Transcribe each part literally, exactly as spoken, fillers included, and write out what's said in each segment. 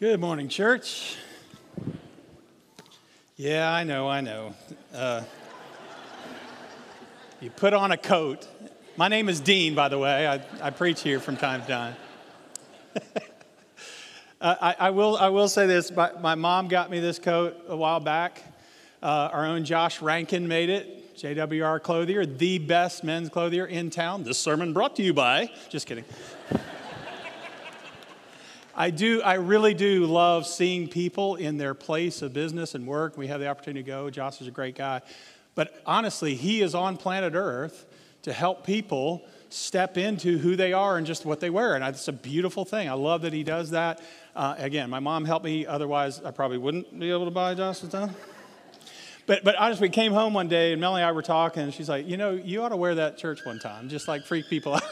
Good morning, church. Yeah, I know, I know. Uh, you put on a coat. My name is Dean, by the way. I, I preach here from time to time. uh, I, I will I will say this. My, my mom got me this coat a while back. Uh, our own Josh Rankin made it. J W R Clothier, the best men's clothier in town. This sermon brought to you by... Just kidding. I do, I really do love seeing people in their place of business and work. We have the opportunity to go. Josh is a great guy. But honestly, he is on planet Earth to help people step into who they are and just what they wear. And it's a beautiful thing. I love that he does that. Uh, again, my mom helped me. Otherwise, I probably wouldn't be able to buy Josh's stuff. But, but honestly, we came home one day, and Melanie and I were talking, and she's like, you know, you ought to wear that church one time, just like freak people out.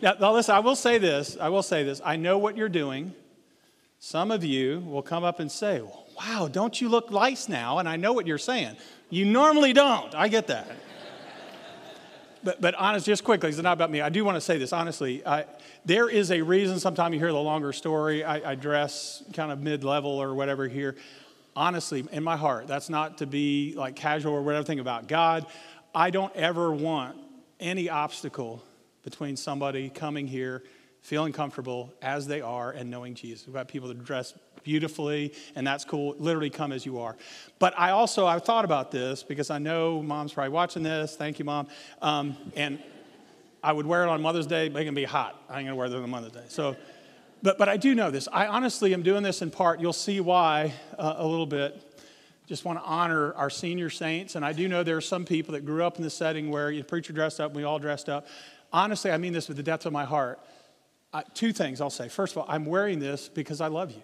now, now, listen, I will say this. I will say this. I know what you're doing. Some of you will come up and say, well, wow, don't you look nice now? And I know what you're saying. You normally don't. I get that. but but honest, just quickly, it's not about me. I do want to say this. Honestly, I, there is a reason sometimes you hear the longer story. I, I dress kind of mid-level or whatever here. Honestly, in my heart, that's not to be like casual or whatever thing about God. I don't ever want any obstacle between somebody coming here feeling comfortable as they are and knowing Jesus. We've got people that dress beautifully, and that's cool. Literally come as you are. But I also, I've thought about this because I know Mom's probably watching this. Thank you, Mom. Um, and I would wear it on Mother's Day, but it can be hot. I ain't going to wear it on Mother's Day. So, but, but I do know this. I honestly am doing this in part. You'll see why uh, a little bit. Just want to honor our senior saints. And I do know there are some people that grew up in this setting where the preacher dressed up and we all dressed up. Honestly, I mean this with the depth of my heart. Uh, two things I'll say. First of all, I'm wearing this because I love you.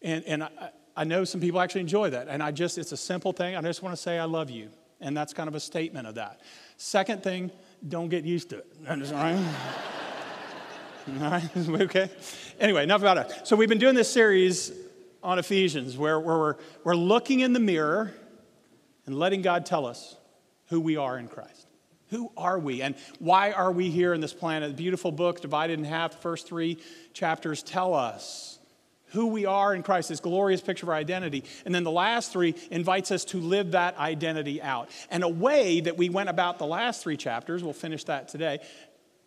And, and I, I know some people actually enjoy that. And I just, it's a simple thing. I just want to say I love you. And that's kind of a statement of that. Second thing, don't get used to it. All right? All right? Okay? Anyway, enough about it. So we've been doing this series on Ephesians where, where we're, we're looking in the mirror and letting God tell us who we are in Christ. Who are we and why are we here in this planet? The beautiful book, Divided in Half, the first three chapters tell us who we are in Christ, this glorious picture of our identity. And then the last three invites us to live that identity out. And a way that we went about the last three chapters, we'll finish that today,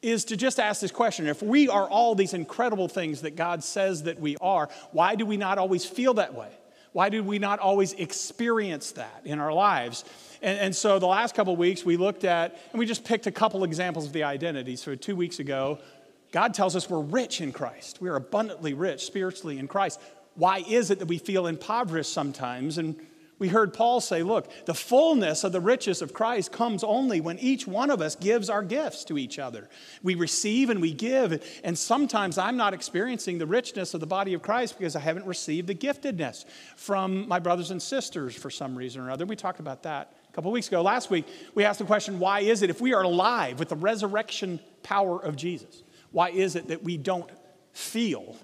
is to just ask this question. If we are all these incredible things that God says that we are, why do we not always feel that way? Why do we not always experience that in our lives? And, and so the last couple of weeks we looked at, and we just picked a couple examples of the identity. So two weeks ago, God tells us we're rich in Christ. We are abundantly rich spiritually in Christ. Why is it that we feel impoverished sometimes? And we heard Paul say, look, the fullness of the riches of Christ comes only when each one of us gives our gifts to each other. We receive and we give. And sometimes I'm not experiencing the richness of the body of Christ because I haven't received the giftedness from my brothers and sisters for some reason or other. We talked about that a couple weeks ago. Last week, we asked the question, why is it if we are alive with the resurrection power of Jesus, why is it that we don't feel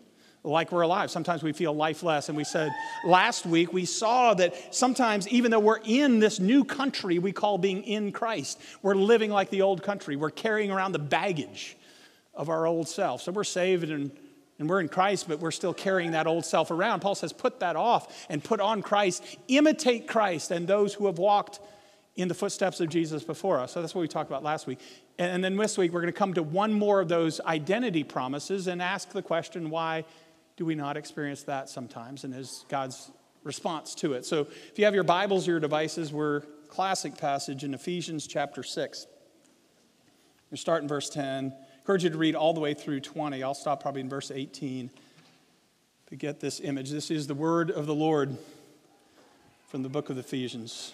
like we're alive? Sometimes we feel lifeless. And we said last week we saw that sometimes even though we're in this new country we call being in Christ, we're living like the old country. We're carrying around the baggage of our old self. So we're saved and, and we're in Christ, but we're still carrying that old self around. Paul says put that off and put on Christ. Imitate Christ and those who have walked in the footsteps of Jesus before us. So that's what we talked about last week. And, and then this week we're going to come to one more of those identity promises and ask the question, why do we not experience that sometimes? And is God's response to it? So if you have your Bibles or your devices, we're classic passage in Ephesians chapter six. We're starting in verse ten. I encourage you to read all the way through twenty. I'll stop probably in verse eighteen to get this image. This is the word of the Lord from the book of Ephesians.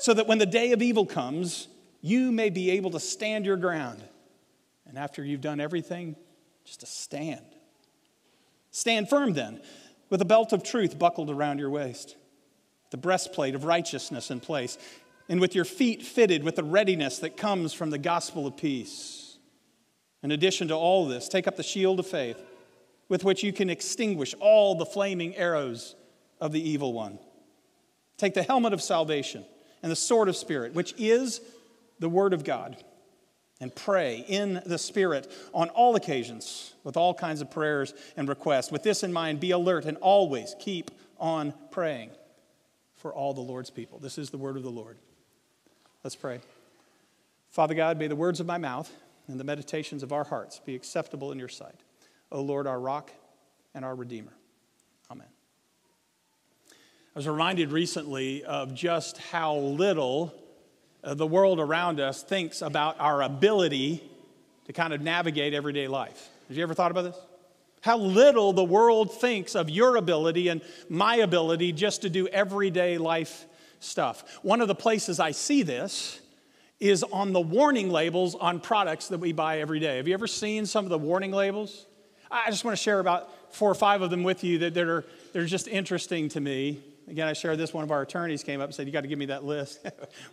so that when the day of evil comes, you may be able to stand your ground. And after you've done everything, just to stand. Stand firm then, with a belt of truth buckled around your waist, the breastplate of righteousness in place, and with your feet fitted with the readiness that comes from the gospel of peace. In addition to all this, take up the shield of faith, with which you can extinguish all the flaming arrows of the evil one. Take the helmet of salvation and the sword of Spirit, which is the word of God, and pray in the Spirit on all occasions with all kinds of prayers and requests. With this in mind, be alert and always keep on praying for all the Lord's people. This is the word of the Lord. Let's pray. Father God, may the words of my mouth and the meditations of our hearts be acceptable in your sight. O Lord, our rock and our Redeemer. Amen. I was reminded recently of just how little the world around us thinks about our ability to kind of navigate everyday life. Have you ever thought about this? How little the world thinks of your ability and my ability just to do everyday life stuff. One of the places I see this is on the warning labels on products that we buy every day. Have you ever seen some of the warning labels? I just want to share about four or five of them with you that, that are they're just interesting to me. Again, I shared this. One of our attorneys came up and said, you got to give me that list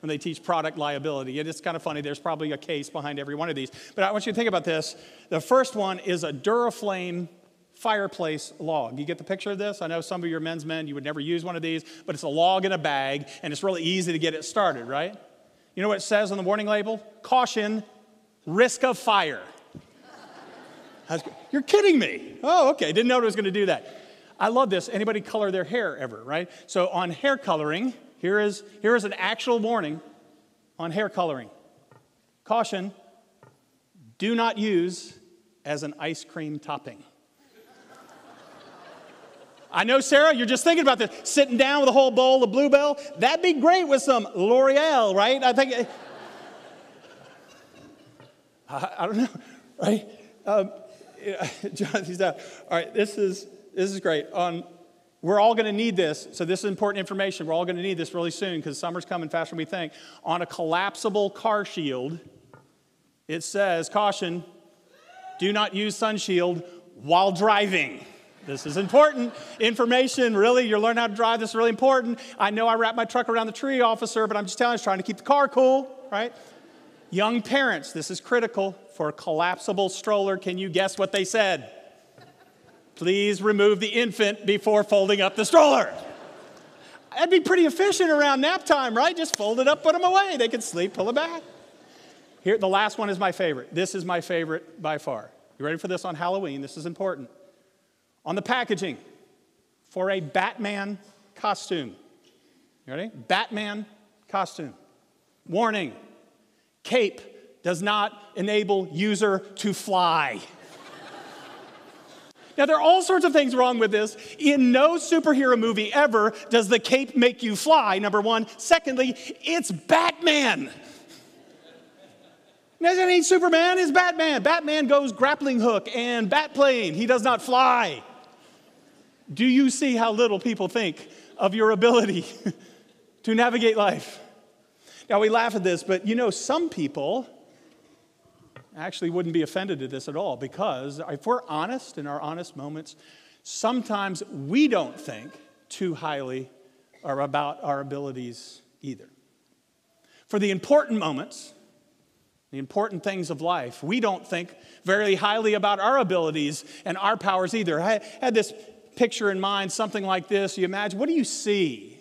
when they teach product liability. And it's kind of funny. There's probably a case behind every one of these. But I want you to think about this. The first one is a Duraflame fireplace log. You get the picture of this? I know some of your men's men, you would never use one of these, but it's a log in a bag, and it's really easy to get it started, right? You know what it says on the warning label? Caution, risk of fire. Was, you're kidding me. Oh, okay. Didn't know it was going to do that. I love this. Anybody color their hair ever, right? So on hair coloring, here is, here is an actual warning on hair coloring. Caution, do not use as an ice cream topping. I know, Sarah, you're just thinking about this. Sitting down with a whole bowl of Blue Bell, that'd be great with some L'Oreal, right? I think, I, I don't know, right? Um, John, he's down. All right, this is this is great. Um, we're all going to need this, so this is important information. We're all going to need this really soon because summer's coming faster than we think. On a collapsible car shield, it says, "Caution: do not use sun shield while driving." This is important information. Really, you're learning how to drive. This is really important. I know I wrapped my truck around the tree, officer, but I'm just telling you, I was trying to keep the car cool, right? Young parents, this is critical. For a collapsible stroller, can you guess what they said? Please remove the infant before folding up the stroller. That'd be pretty efficient around nap time, right? Just fold it up, put them away. They can sleep, pull it back. Here, the last one is my favorite. This is my favorite by far. You ready for this on Halloween? This is important. On the packaging, for a Batman costume. You ready? Batman costume. Warning, cape does not enable user to fly. Now, there are all sorts of things wrong with this. In no superhero movie ever does the cape make you fly, number one. Secondly, it's Batman. Now, that ain't Superman, it's Batman. Batman goes grappling hook and bat plane. He does not fly. Do you see how little people think of your ability to navigate life? Now, we laugh at this, but you know, some people actually wouldn't be offended at this at all, because if we're honest in our honest moments, sometimes we don't think too highly or about our abilities either. For the important moments, the important things of life, we don't think very highly about our abilities and our powers either. I had this picture in mind, something like this. You imagine, what do you see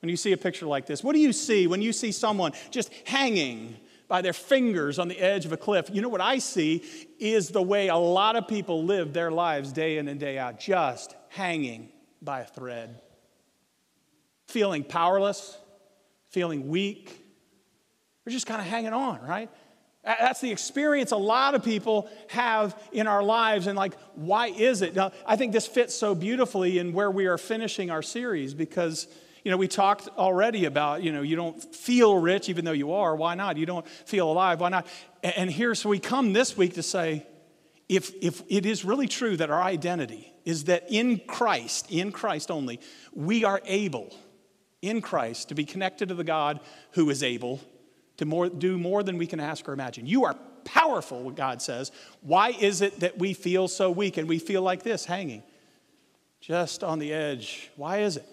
when you see a picture like this? What do you see when you see someone just hanging by their fingers on the edge of a cliff? You know what I see is the way a lot of people live their lives day in and day out, just hanging by a thread, feeling powerless, feeling weak. We're just kind of hanging on, right? That's the experience a lot of people have in our lives, and like, why is it? Now, I think this fits so beautifully in where we are finishing our series, because you know, we talked already about, you know, you don't feel rich even though you are. Why not? You don't feel alive. Why not? And here, so we come this week to say, if, if it is really true that our identity is that in Christ, in Christ only, we are able, in Christ, to be connected to the God who is able to more, do more than we can ask or imagine. You are powerful, what God says. Why is it that we feel so weak and we feel like this, hanging just on the edge? Why is it?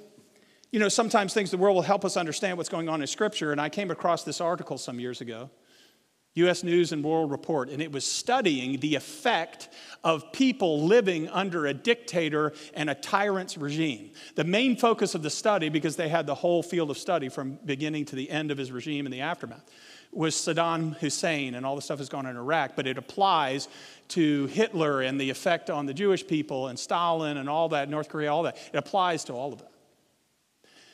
You know, sometimes things the world will help us understand what's going on in Scripture. And I came across this article some years ago, U S News and World Report, and it was studying the effect of people living under a dictator and a tyrant's regime. The main focus of the study, because they had the whole field of study from beginning to the end of his regime and the aftermath, was Saddam Hussein and all the stuff that's gone on in Iraq, but it applies to Hitler and the effect on the Jewish people and Stalin and all that, North Korea, all that. It applies to all of that.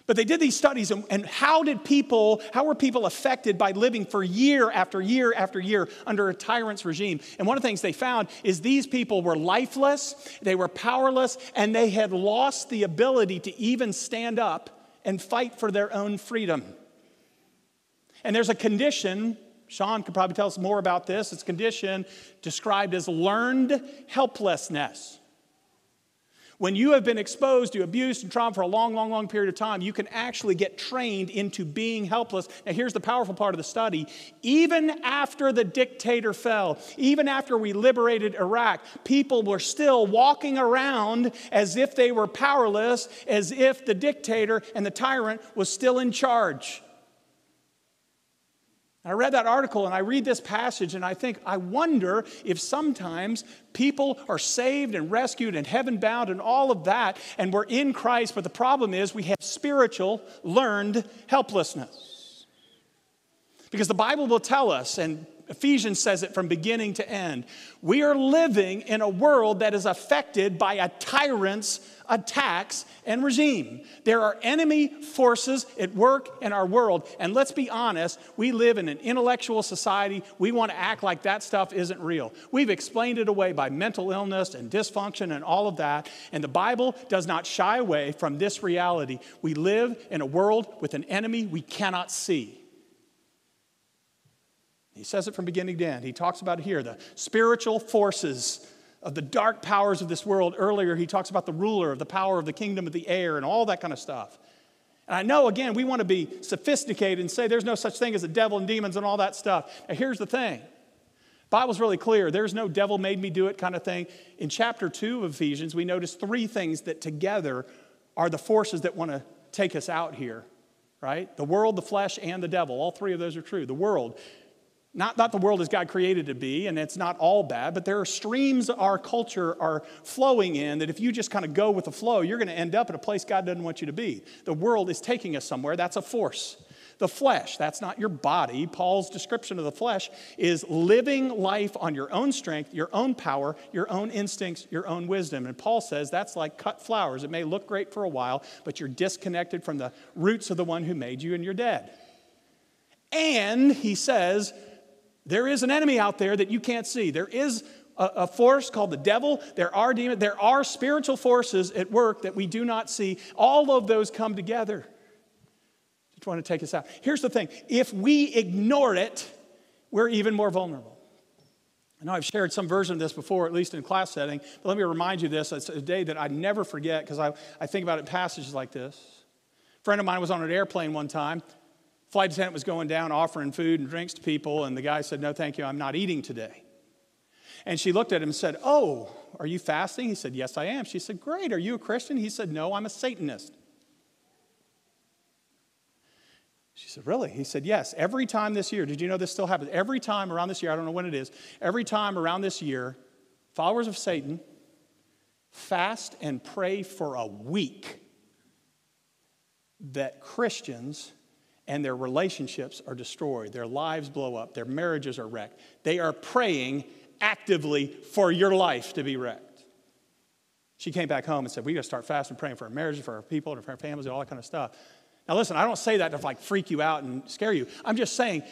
But they did these studies, and, and how did people, how were people affected by living for year after year after year under a tyrant's regime? And one of the things they found is these people were lifeless, they were powerless, and they had lost the ability to even stand up and fight for their own freedom. And there's a condition, Sean could probably tell us more about this, it's a condition described as learned helplessness. When you have been exposed to abuse and trauma for a long, long, long period of time, you can actually get trained into being helpless. Now, here's the powerful part of the study. Even after the dictator fell, even after we liberated Iraq, people were still walking around as if they were powerless, as if the dictator and the tyrant was still in charge. I read that article and I read this passage and I think, I wonder if sometimes people are saved and rescued and heaven-bound and all of that, and we're in Christ, but the problem is we have spiritual, learned helplessness. Because the Bible will tell us, and Ephesians says it from beginning to end, we are living in a world that is affected by a tyrant's attacks and regime. There are enemy forces at work in our world. And let's be honest, we live in an intellectual society. We want to act like that stuff isn't real. We've explained it away by mental illness and dysfunction and all of that. And the Bible does not shy away from this reality. We live in a world with an enemy we cannot see. He says it from beginning to end. He talks about here the spiritual forces of the dark powers of this world. Earlier, he talks about the ruler of the power of the kingdom of the air and all that kind of stuff. And I know, again, we want to be sophisticated and say there's no such thing as the devil and demons and all that stuff. Now, here's the thing. The Bible's really clear. There's no devil made me do it kind of thing. In chapter two of Ephesians, we notice three things that together are the forces that want to take us out here, right? The world, the flesh, and the devil. All three of those are true. The world. Not that the world is God created to be, and it's not all bad, but there are streams our culture are flowing in that if you just kind of go with the flow, you're going to end up in a place God doesn't want you to be. The world is taking us somewhere. That's a force. The flesh, that's not your body. Paul's description of the flesh is living life on your own strength, your own power, your own instincts, your own wisdom. And Paul says that's like cut flowers. It may look great for a while, but you're disconnected from the roots of the one who made you, and you're dead. And he says, there is an enemy out there that you can't see. There is a, a force called the devil. There are demons. There are spiritual forces at work that we do not see. All of those come together to try to take us out. Here's the thing. If we ignore it, we're even more vulnerable. I know I've shared some version of this before, at least in a class setting, but let me remind you this. It's a day that I never forget because I, I think about it in passages like this. A friend of mine was on an airplane one time. Flight attendant was going down offering food and drinks to people, and the guy said, "No, thank you, I'm not eating today." And she looked at him and said, "Oh, are you fasting?" He said, "Yes, I am." She said, "Great, are you a Christian?" He said, "No, I'm a Satanist." She said, "Really?" He said, "Yes, every time this year," did you know this still happens? Every time around this year, I don't know when it is, every time around this year, followers of Satan fast and pray for a week that Christians and their relationships are destroyed. Their lives blow up. Their marriages are wrecked. They are praying actively for your life to be wrecked. She came back home and said, "We got to start fasting and praying for our marriages, for our people, and for our families, and all that kind of stuff." Now, listen, I don't say that to like freak you out and scare you. I'm just saying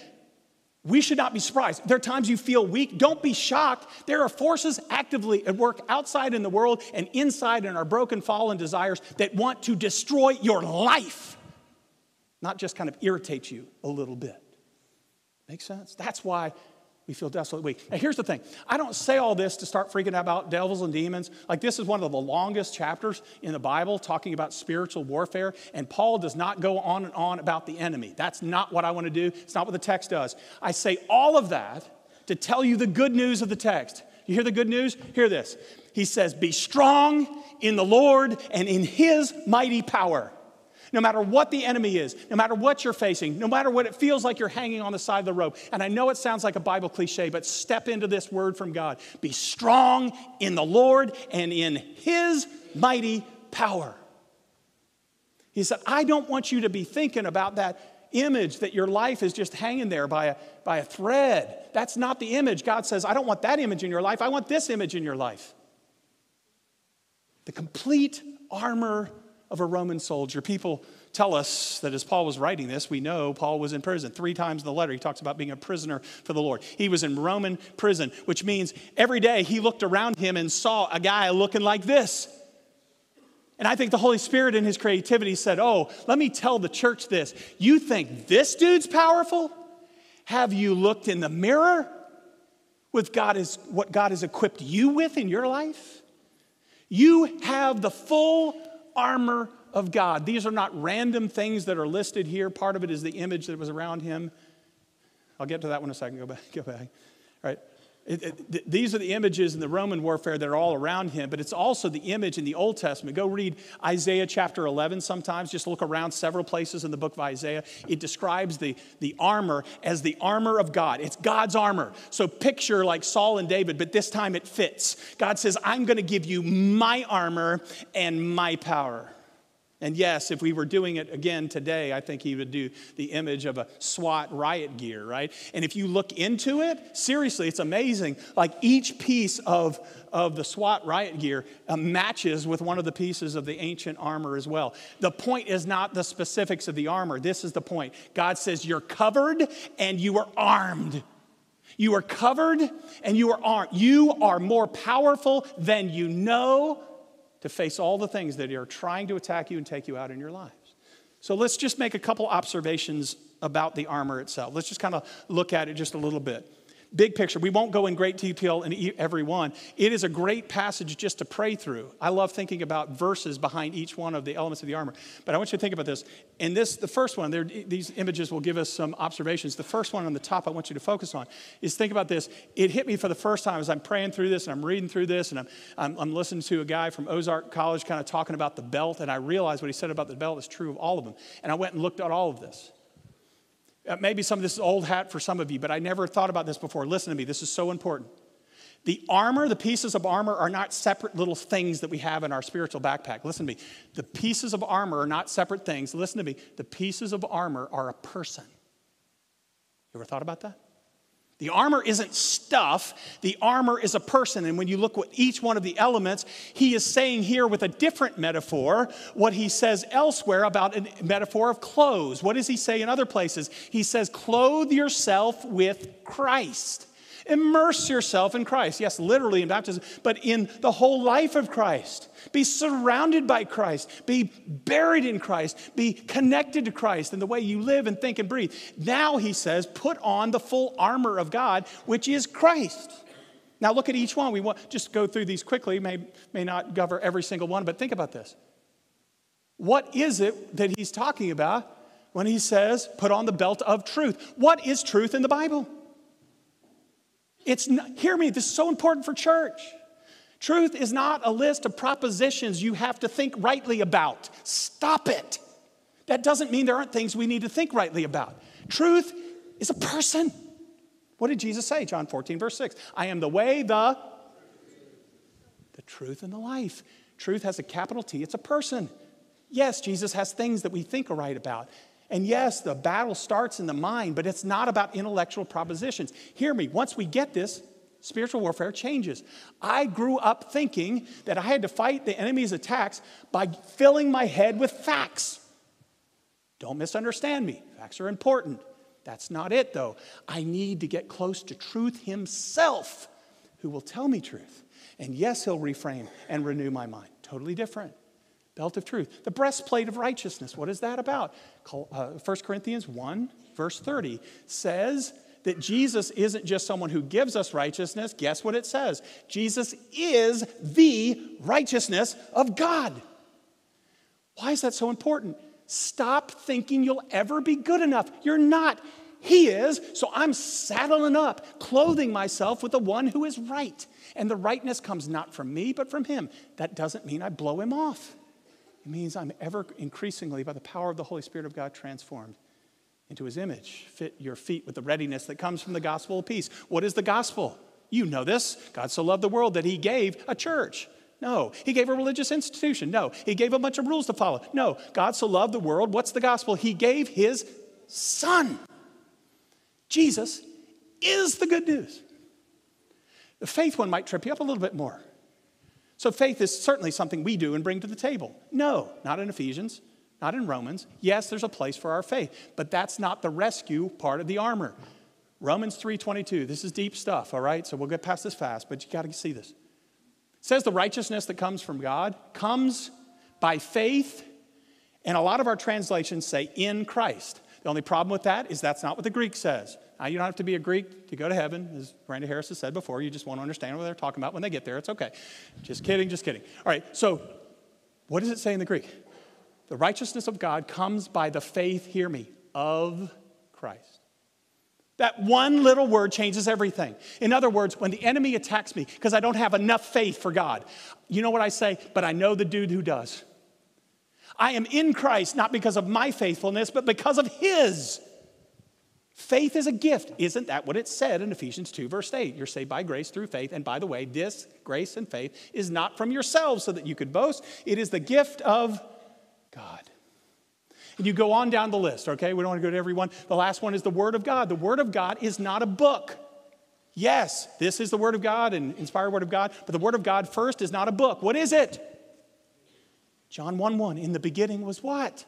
we should not be surprised. There are times you feel weak. Don't be shocked. There are forces actively at work outside in the world and inside in our broken, fallen desires that want to destroy your life. Not just kind of irritate you a little bit. Make sense? That's why we feel desolate weak. Now, here's the thing. I don't say all this to start freaking out about devils and demons. Like, this is one of the longest chapters in the Bible talking about spiritual warfare, and Paul does not go on and on about the enemy. That's not what I want to do. It's not what the text does. I say all of that to tell you the good news of the text. You hear the good news? Hear this. He says, be strong in the Lord and in his mighty power. No matter what the enemy is, no matter what you're facing, no matter what it feels like you're hanging on the side of the rope. And I know it sounds like a Bible cliche, but step into this word from God. Be strong in the Lord and in his mighty power. He said, I don't want you to be thinking about that image that your life is just hanging there by a, by a thread. That's not the image. God says, I don't want that image in your life. I want this image in your life. The complete armor of a Roman soldier. People tell us that as Paul was writing this, we know Paul was in prison. Three times in the letter, he talks about being a prisoner for the Lord. He was in Roman prison, which means every day he looked around him and saw a guy looking like this. And I think the Holy Spirit in his creativity said, oh, let me tell the church this. You think this dude's powerful? Have you looked in the mirror with God is what God has equipped you with in your life? You have the full armor of God. These are not random things that are listed here. Part of it is the image that was around him. I'll get to that one in a second. Go back. Go back. All right. It, it, th- these are the images in the Roman warfare that are all around him, but it's also the image in the Old Testament. Go read Isaiah chapter eleven sometimes. Just look around several places in the book of Isaiah. It describes the, the armor as the armor of God. It's God's armor. So picture like Saul and David, but this time it fits. God says, I'm going to give you my armor and my power. And yes, if we were doing it again today, I think he would do the image of a SWAT riot gear, right? And if you look into it, seriously, it's amazing. Like each piece of, of the SWAT riot gear uh, matches with one of the pieces of the ancient armor as well. The point is not the specifics of the armor. This is the point. God says you're covered and you are armed. You are covered and you are armed. You are more powerful than you know, to face all the things that are trying to attack you and take you out in your lives. So let's just make a couple observations about the armor itself. Let's just kind of look at it just a little bit. Big picture. We won't go in great detail in every one. It is a great passage just to pray through. I love thinking about verses behind each one of the elements of the armor. But I want you to think about this. And this, the first one, there, these images will give us some observations. The first one on the top I want you to focus on is think about this. It hit me for the first time as I'm praying through this and I'm reading through this and I'm, I'm, I'm listening to a guy from Ozark College kind of talking about the belt. And I realized what he said about the belt is true of all of them. And I went and looked at all of this. Maybe some of this is old hat for some of you, but I never thought about this before. Listen to me. This is so important. The armor, the pieces of armor are not separate little things that we have in our spiritual backpack. Listen to me. The pieces of armor are not separate things. Listen to me. The pieces of armor are a person. You ever thought about that? The armor isn't stuff. The armor is a person. And when you look at each one of the elements, he is saying here with a different metaphor what he says elsewhere about a metaphor of clothes. What does he say in other places? He says, clothe yourself with Christ. Immerse yourself in Christ. Yes, literally in baptism, but in the whole life of Christ. Be surrounded by Christ. Be buried in Christ. Be connected to Christ in the way you live and think and breathe. Now, he says, put on the full armor of God, which is Christ. Now, look at each one. We want just go through these quickly. May, may not cover every single one, but think about this. What is it that he's talking about when he says, put on the belt of truth? What is truth in the Bible? It's not, hear me, this is so important for church. Truth is not a list of propositions you have to think rightly about. Stop it. That doesn't mean there aren't things we need to think rightly about. Truth is a person. What did Jesus say? John fourteen, verse six. I am the way, the, the truth, and the life. Truth has a capital T. It's a person. Yes, Jesus has things that we think are right about. And yes, the battle starts in the mind, but it's not about intellectual propositions. Hear me, once we get this, spiritual warfare changes. I grew up thinking that I had to fight the enemy's attacks by filling my head with facts. Don't misunderstand me. Facts are important. That's not it, though. I need to get close to truth himself, who will tell me truth. And yes, he'll reframe and renew my mind. Totally different. Belt of truth. The breastplate of righteousness. What is that about? First Corinthians one, verse thirty says that Jesus isn't just someone who gives us righteousness. Guess what it says? Jesus is the righteousness of God. Why is that so important? Stop thinking you'll ever be good enough. You're not. He is, so I'm saddling up, clothing myself with the one who is right. And the rightness comes not from me, but from him. That doesn't mean I blow him off. It means I'm ever increasingly, by the power of the Holy Spirit of God, transformed into his image. Fit your feet with the readiness that comes from the gospel of peace. What is the gospel? You know this. God so loved the world that he gave a church. No. He gave a religious institution. No. He gave a bunch of rules to follow. No. God so loved the world. What's the gospel? He gave his son. Jesus is the good news. The faith one might trip you up a little bit more. So faith is certainly something we do and bring to the table. No, not in Ephesians, not in Romans. Yes, there's a place for our faith, but that's not the rescue part of the armor. Romans three twenty-two, this is deep stuff, all right? So we'll get past this fast, but you got to see this. It says the righteousness that comes from God comes by faith, and a lot of our translations say in Christ. The only problem with that is that's not what the Greek says. Now, you don't have to be a Greek to go to heaven, as Brandon Harris has said before. You just won't understand what they're talking about when they get there. It's okay. Just kidding, just kidding. All right, so what does it say in the Greek? The righteousness of God comes by the faith, hear me, of Christ. That one little word changes everything. In other words, when the enemy attacks me because I don't have enough faith for God, you know what I say? But I know the dude who does. I am in Christ, not because of my faithfulness, but because of his. Faith is a gift. Isn't that what it said in Ephesians two, verse eight? You're saved by grace through faith. And by the way, this grace and faith is not from yourselves so that you could boast. It is the gift of God. And you go on down the list, okay? We don't want to go to every one. The last one is the Word of God. The Word of God is not a book. Yes, this is the Word of God and inspired Word of God, but the Word of God first is not a book. What is it? John one one, in the beginning was what?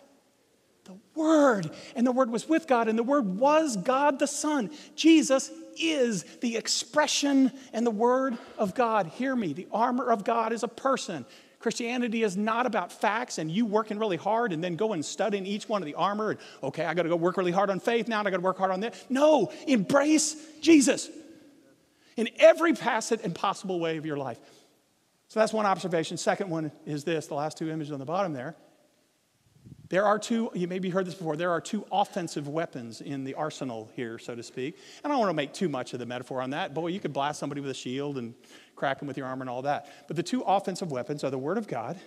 The Word. And the Word was with God, and the Word was God the Son. Jesus is the expression and the Word of God. Hear me, the armor of God is a person. Christianity is not about facts and you working really hard and then go and studying each one of the armor. And, okay, I got to go work really hard on faith now, and I got to work hard on that. No, embrace Jesus in every facet and possible way of your life. So that's one observation. Second one is this, the last two images on the bottom there. There are two, you maybe heard this before, there are two offensive weapons in the arsenal here, so to speak. And I don't want to make too much of the metaphor on that. Boy, you could blast somebody with a shield and crack them with your armor and all that. But the two offensive weapons are the Word of God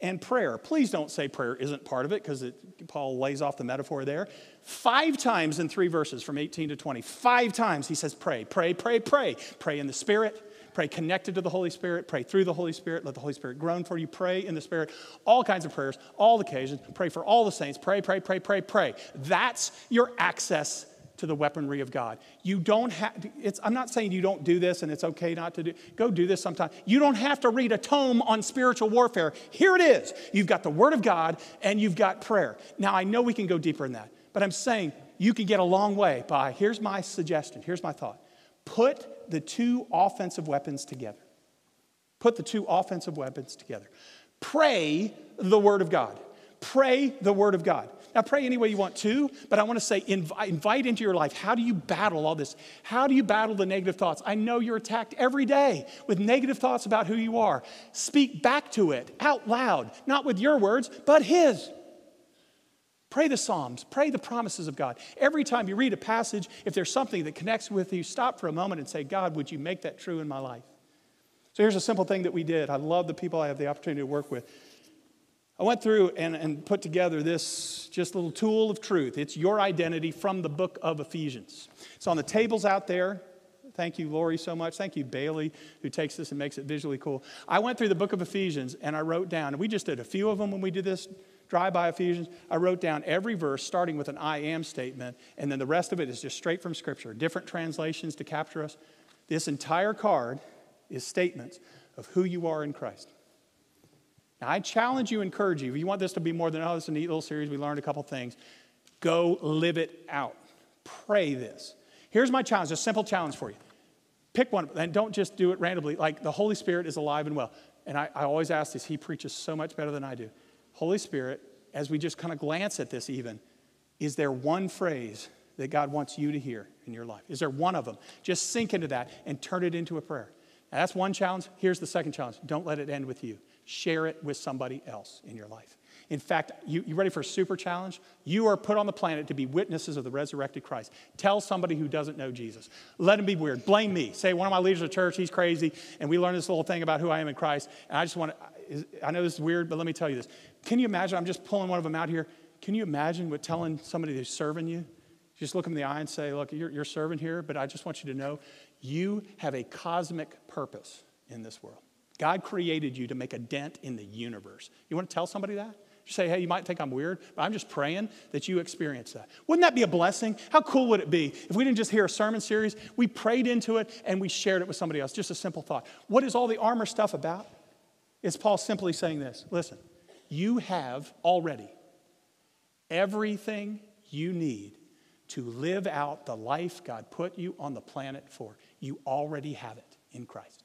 and prayer. Please don't say prayer isn't part of it, because Paul lays off the metaphor there. Five times in three verses from eighteen to twenty, five times he says pray, pray, pray, pray. Pray in the Spirit. Pray connected to the Holy Spirit. Pray through the Holy Spirit. Let the Holy Spirit groan for you. Pray in the Spirit. All kinds of prayers, all occasions. Pray for all the saints. Pray, pray, pray, pray, pray. That's your access to the weaponry of God. You don't have, it's, I'm not saying you don't do this and it's okay not to do, go do this sometime. You don't have to read a tome on spiritual warfare. Here it is. You've got the Word of God and you've got prayer. Now, I know we can go deeper in that, but I'm saying you can get a long way by, here's my suggestion, here's my thought. Put the two offensive weapons together. Put the two offensive weapons together. Pray the Word of God. Pray the Word of God. Now, pray any way you want to, but I want to say inv- invite into your life. How do you battle all this? How do you battle the negative thoughts? I know you're attacked every day with negative thoughts about who you are. Speak back to it out loud, not with your words, but his. Pray the Psalms. Pray the promises of God. Every time you read a passage, if there's something that connects with you, stop for a moment and say, God, would you make that true in my life? So here's a simple thing that we did. I love the people I have the opportunity to work with. I went through and, and put together this just little tool of truth. It's your identity from the book of Ephesians. It's on the tables out there. Thank you, Lori, so much. Thank you, Bailey, who takes this and makes it visually cool. I went through the book of Ephesians, and I wrote down, and we just did a few of them when we did this drive-by Ephesians. I wrote down every verse starting with an I am statement, and then the rest of it is just straight from Scripture, different translations to capture us. This entire card is statements of who you are in Christ. Now, I challenge you, encourage you, if you want this to be more than, oh, this is a neat little series, we learned a couple things, go live it out. Pray this. Here's my challenge, a simple challenge for you. Pick one, and don't just do it randomly. Like, the Holy Spirit is alive and well. And I, I always ask this, he preaches so much better than I do. Holy Spirit, as we just kind of glance at this even, is there one phrase that God wants you to hear in your life? Is there one of them? Just sink into that and turn it into a prayer. Now, that's one challenge. Here's the second challenge. Don't let it end with you. Share it with somebody else in your life. In fact, you, you ready for a super challenge? You are put on the planet to be witnesses of the resurrected Christ. Tell somebody who doesn't know Jesus. Let him be weird. Blame me. Say, one of my leaders of the church, he's crazy, and we learned this little thing about who I am in Christ, and I just want to, I know this is weird, but let me tell you this. Can you imagine, I'm just pulling one of them out here, can you imagine what telling somebody who's serving you? Just look them in the eye and say, look, you're, you're serving here, but I just want you to know you have a cosmic purpose in this world. God created you to make a dent in the universe. You want to tell somebody that? You say, hey, you might think I'm weird, but I'm just praying that you experience that. Wouldn't that be a blessing? How cool would it be if we didn't just hear a sermon series, we prayed into it, and we shared it with somebody else? Just a simple thought. What is all the armor stuff about? It's Paul simply saying this. Listen, you have already everything you need to live out the life God put you on the planet for. You already have it in Christ.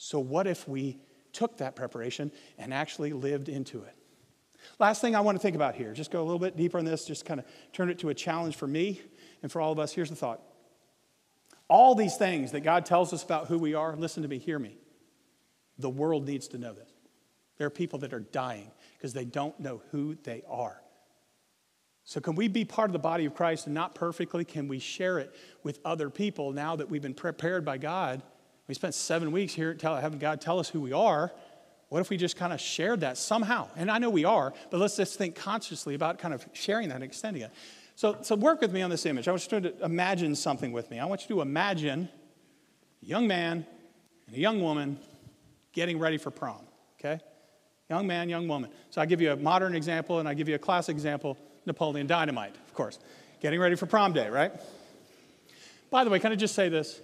So what if we took that preparation and actually lived into it? Last thing I want to think about here, just go a little bit deeper on this, just kind of turn it to a challenge for me and for all of us. Here's the thought. All these things that God tells us about who we are, listen to me, hear me. The world needs to know this. There are people that are dying because they don't know who they are. So can we be part of the body of Christ, and not perfectly? Can we share it with other people now that we've been prepared by God? We spent seven weeks here having God tell us who we are. What if we just kind of shared that somehow? And I know we are, but let's just think consciously about kind of sharing that and extending it. So, so work with me on this image. I want you to imagine something with me. I want you to imagine a young man and a young woman getting ready for prom, okay? Young man, young woman. So I give you a modern example, and I give you a classic example. Napoleon Dynamite, of course. Getting ready for prom day, right? By the way, can I just say this?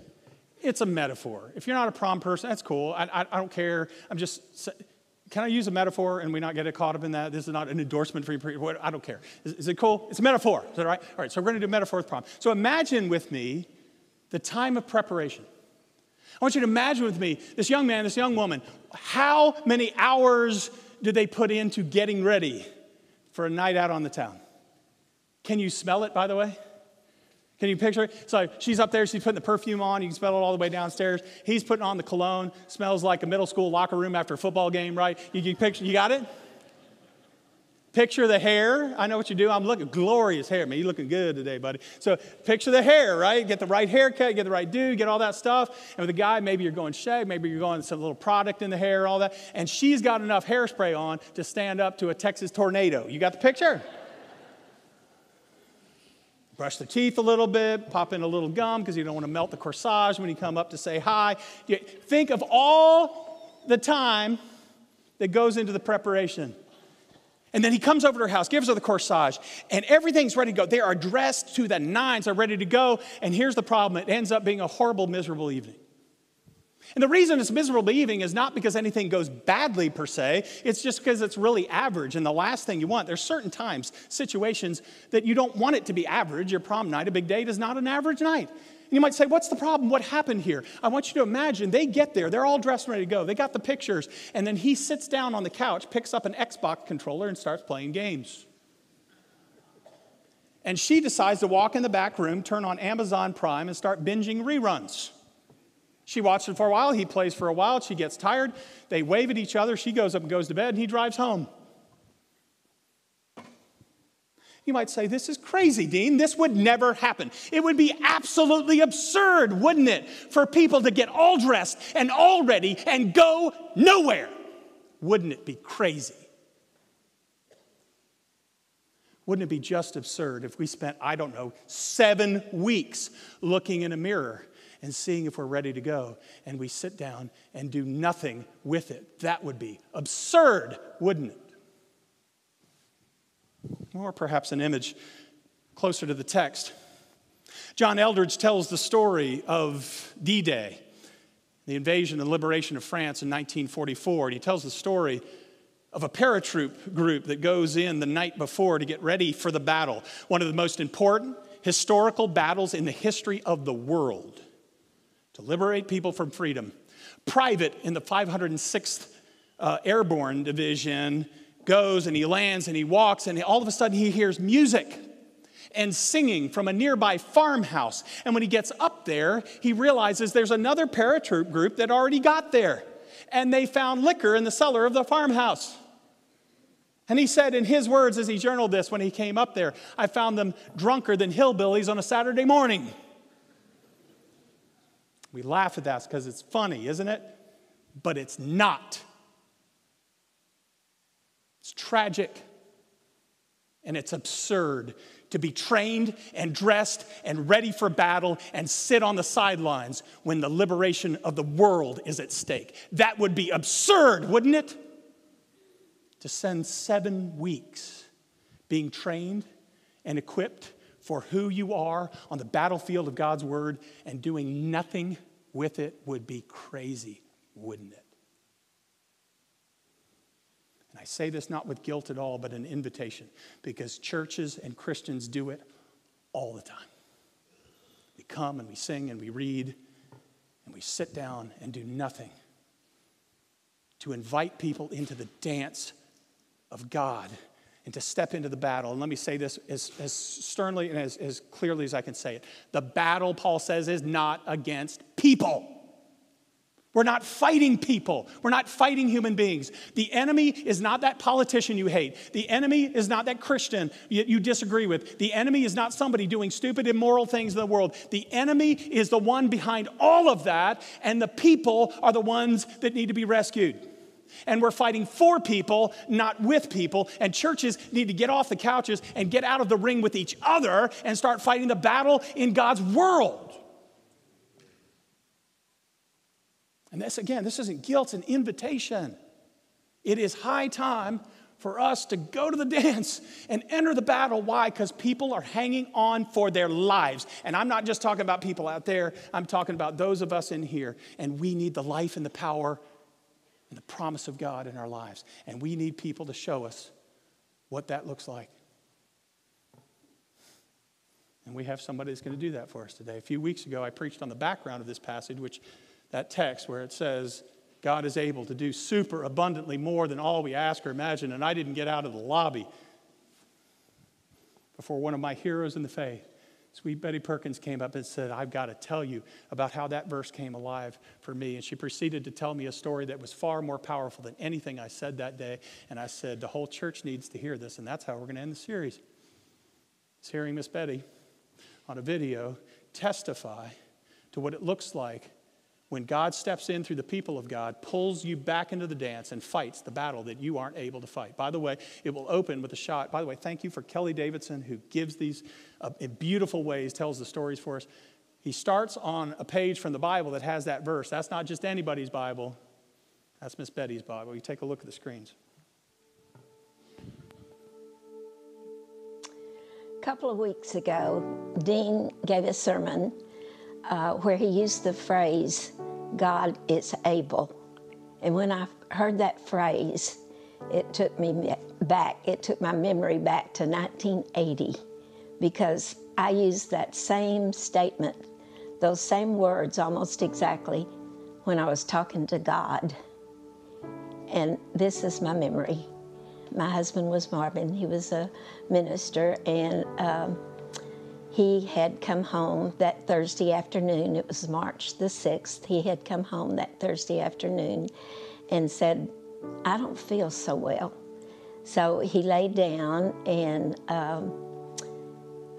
It's a metaphor. If you're not a prom person, that's cool. I, I, I don't care. I'm just, can I use a metaphor and we not get caught up in that? This is not an endorsement for you. I don't care. Is, is it cool? It's a metaphor. Is that right? All right, so we're going to do a metaphor with prom. So imagine with me the time of preparation. I want you to imagine with me this young man, this young woman. How many hours did they put into getting ready for a night out on the town? Can you smell it, by the way? Can you picture it? So she's up there. She's putting the perfume on. You can smell it all the way downstairs. He's putting on the cologne. Smells like a middle school locker room after a football game, right? You, you picture. You got it? Picture the hair. I know what you do. I'm looking. Glorious hair, man. You're looking good today, buddy. So picture the hair, right? Get the right haircut. Get the right dude. Get all that stuff. And with a guy, maybe you're going shave. Maybe you're going some little product in the hair, all that. And she's got enough hairspray on to stand up to a Texas tornado. You got the picture? Brush the teeth a little bit, pop in a little gum because you don't want to melt the corsage when you come up to say hi. Think of all the time that goes into the preparation. And then he comes over to her house, gives her the corsage, and everything's ready to go. They are dressed to the nines, are ready to go, and here's the problem. It ends up being a horrible, miserable evening. And the reason it's miserable evening is not because anything goes badly per se. It's just because it's really average. And the last thing you want, there's certain times, situations that you don't want it to be average. Your prom night, a big date, is not an average night. And you might say, what's the problem? What happened here? I want you to imagine they get there. They're all dressed and ready to go. They got the pictures. And then he sits down on the couch, picks up an Xbox controller, and starts playing games. And she decides to walk in the back room, turn on Amazon Prime, and start binging reruns. She watches him for a while. He plays for a while. She gets tired. They wave at each other. She goes up and goes to bed, and he drives home. You might say, this is crazy, Dean. This would never happen. It would be absolutely absurd, wouldn't it, for people to get all dressed and all ready and go nowhere? Wouldn't it be crazy? Wouldn't it be just absurd if we spent, I don't know, seven weeks looking in a mirror and seeing if we're ready to go, and we sit down and do nothing with it? That would be absurd, wouldn't it? Or perhaps an image closer to the text. John Eldridge tells the story of D-Day, the invasion and liberation of France in nineteen forty-four. And he tells the story of a paratroop group that goes in the night before to get ready for the battle, one of the most important historical battles in the history of the world, to liberate people from freedom. Private in the five hundred sixth uh, Airborne Division goes, and he lands, and he walks, and all of a sudden he hears music and singing from a nearby farmhouse. And when he gets up there, he realizes there's another paratroop group that already got there, and they found liquor in the cellar of the farmhouse. And he said in his words as he journaled this when he came up there, I found them drunker than hillbillies on a Saturday morning. We laugh at that because it's funny, isn't it? But it's not. It's tragic. And it's absurd to be trained and dressed and ready for battle and sit on the sidelines when the liberation of the world is at stake. That would be absurd, wouldn't it? To spend seven weeks being trained and equipped for who you are on the battlefield of God's word and doing nothing with it would be crazy, wouldn't it? And I say this not with guilt at all, but an invitation, because churches and Christians do it all the time. We come and we sing and we read and we sit down and do nothing to invite people into the dance of God and to step into the battle. And let me say this as, as sternly and as, as clearly as I can say it. The battle, Paul says, is not against people. We're not fighting people. We're not fighting human beings. The enemy is not that politician you hate. The enemy is not that Christian you, you disagree with. The enemy is not somebody doing stupid, immoral things in the world. The enemy is the one behind all of that, and the people are the ones that need to be rescued. And we're fighting for people, not with people. And churches need to get off the couches and get out of the ring with each other and start fighting the battle in God's world. And this, again, this isn't guilt, it's an invitation. It is high time for us to go to the dance and enter the battle. Why? Because people are hanging on for their lives. And I'm not just talking about people out there. I'm talking about those of us in here. And we need the life and the power and the promise of God in our lives. And we need people to show us what that looks like. And we have somebody that's going to do that for us today. A few weeks ago, I preached on the background of this passage, which... that text where it says, God is able to do super abundantly more than all we ask or imagine. And I didn't get out of the lobby before one of my heroes in the faith, sweet Betty Perkins, came up and said, I've got to tell you about how that verse came alive for me. And she proceeded to tell me a story that was far more powerful than anything I said that day. And I said, the whole church needs to hear this. And that's how we're going to end the series. It's hearing Miss Betty on a video testify to what it looks like when God steps in through the people of God, pulls you back into the dance and fights the battle that you aren't able to fight. By the way, it will open with a shot. By the way, thank you for Kelly Davidson, who gives these uh, in beautiful ways, tells the stories for us. He starts on a page from the Bible that has that verse. That's not just anybody's Bible. That's Miss Betty's Bible. You take a look at the screens. A couple of weeks ago, Dean gave a sermon uh, where he used the phrase, God is able. And when I heard that phrase, it took me back, it took my memory back to nineteen eighty, because I used that same statement, those same words almost exactly, when I was talking to God. And this is my memory. My husband was Marvin, he was a minister, and um, he had come home that Thursday afternoon. It was March the sixth. He had come home that Thursday afternoon and said, I don't feel so well. So he laid down, and um,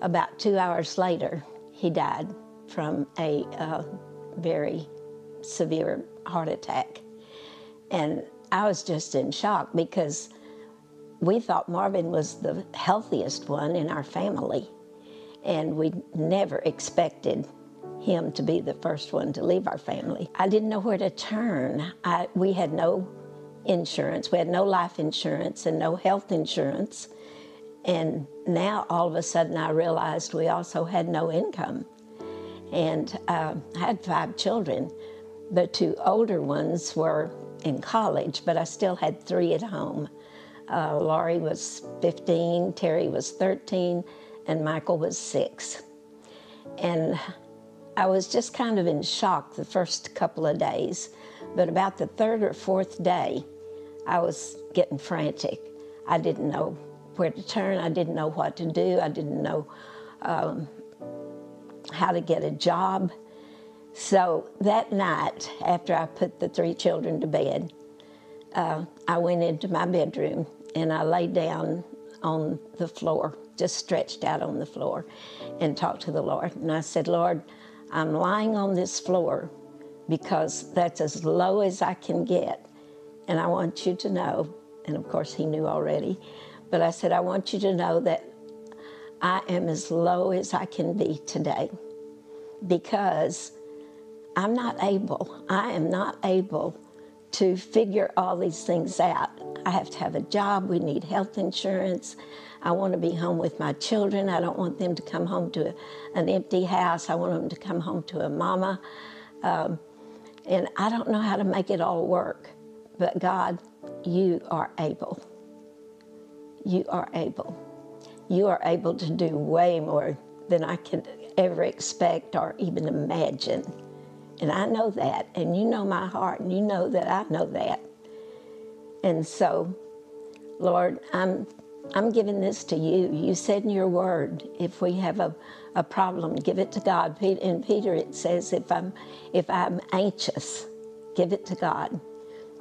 about two hours later, he died from a uh, very severe heart attack. And I was just in shock, because we thought Marvin was the healthiest one in our family. And we never expected him to be the first one to leave our family. I didn't know where to turn. I, we had no insurance. We had no life insurance and no health insurance. And now all of a sudden I realized we also had no income. And uh, I had five children. The two older ones were in college, but I still had three at home. Uh, Laurie was fifteen, Terry was thirteen, and Michael was six. And I was just kind of in shock the first couple of days, but about the third or fourth day, I was getting frantic. I didn't know where to turn, I didn't know what to do, I didn't know um, how to get a job. So that night, after I put the three children to bed, uh, I went into my bedroom and I lay down on the floor, just stretched out on the floor, and talked to the Lord. And I said, Lord, I'm lying on this floor because that's as low as I can get, and I want you to know, and of course he knew already, but I said, I want you to know that I am as low as I can be today because I'm not able, I am not able to figure all these things out. I have to have a job, we need health insurance, I want to be home with my children, I don't want them to come home to a, an empty house, I want them to come home to a mama, um, and I don't know how to make it all work, but God, you are able, you are able. You are able to do way more than I could ever expect or even imagine. And I know that, and you know my heart, and you know that I know that. And so, Lord, I'm, I'm giving this to you. You said in your word, if we have a, a problem, give it to God. In Peter it says, if I'm, if I'm anxious, give it to God.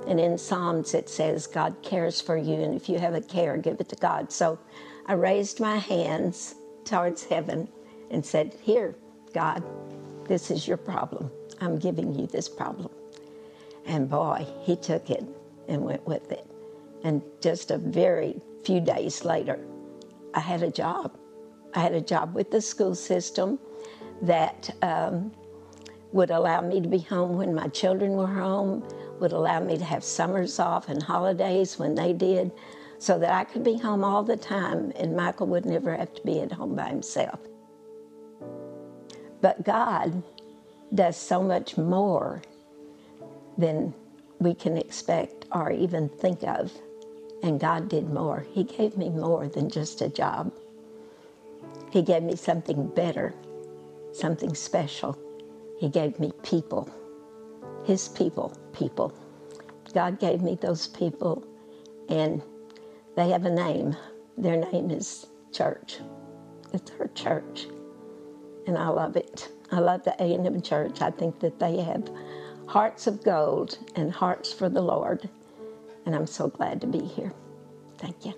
And in Psalms it says, God cares for you, and if you have a care, give it to God. So I raised my hands towards heaven and said, here, God, this is your problem. I'm giving you this problem. And boy, he took it and went with it. And just a very few days later, I had a job. I had a job with the school system that um, would allow me to be home when my children were home, would allow me to have summers off and holidays when they did, so that I could be home all the time and Michael would never have to be at home by himself. But God does so much more than we can expect or even think of. And God did more. He gave me more than just a job. He gave me something better, something special. He gave me people, his people, people. God gave me those people, and they have a name. Their name is church. It's her church. And I love it. I love the A and M Church. I think that they have hearts of gold and hearts for the Lord. And I'm so glad to be here. Thank you.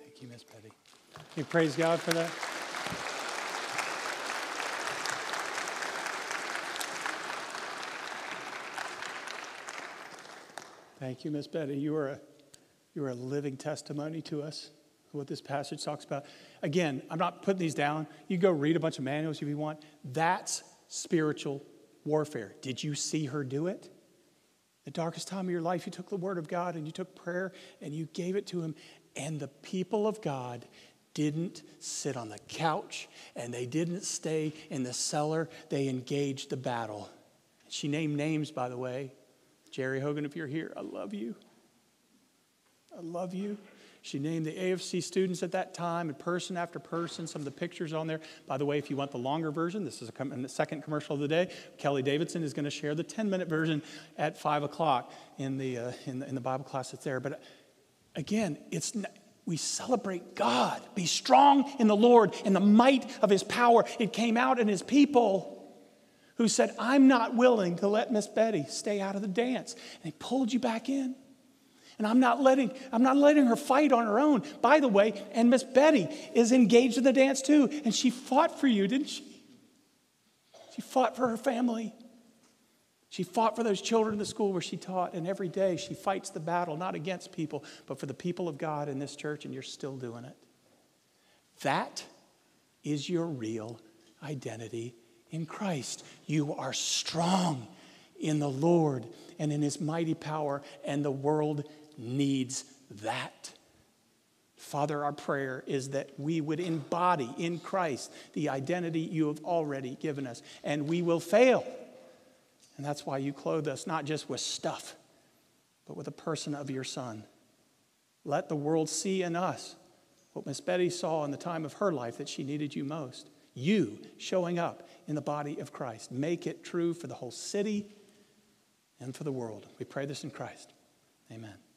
Thank you, Miss Betty. You praise God for that. Thank you, Miss Betty. You are a, you are a living testimony to us of what this passage talks about. Again, I'm not putting these down. You go read a bunch of manuals if you want. That's spiritual warfare. Did you see her do it? The darkest time of your life, you took the word of God and you took prayer and you gave it to him. And the people of God didn't sit on the couch and they didn't stay in the cellar. They engaged the battle. She named names, by the way. Jerry Hogan, if you're here, I love you. I love you. She named the A F C students at that time, and person after person, some of the pictures on there. By the way, if you want the longer version, this is the second commercial of the day. Kelly Davidson is going to share the ten-minute version at five o'clock in the, uh, in the in the Bible class that's there. But again, it's not, we celebrate God. Be strong in the Lord and the might of his power. It came out in his people, who said, I'm not willing to let Miss Betty stay out of the dance. And he pulled you back in. And I'm not letting, I'm not letting her fight on her own. By the way, and Miss Betty is engaged in the dance too. And she fought for you, didn't she? She fought for her family. She fought for those children in the school where she taught. And every day she fights the battle, not against people, but for the people of God in this church. And you're still doing it. That is your real identity in Christ. You are strong in the Lord and in his mighty power, and the world needs that. Father, our prayer is that we would embody in Christ the identity you have already given us, and we will fail. And that's why you clothe us not just with stuff, but with a person of your Son. Let the world see in us what Miss Betty saw in the time of her life that she needed you most. You showing up in the body of Christ. Make it true for the whole city and for the world. We pray this in Christ. Amen.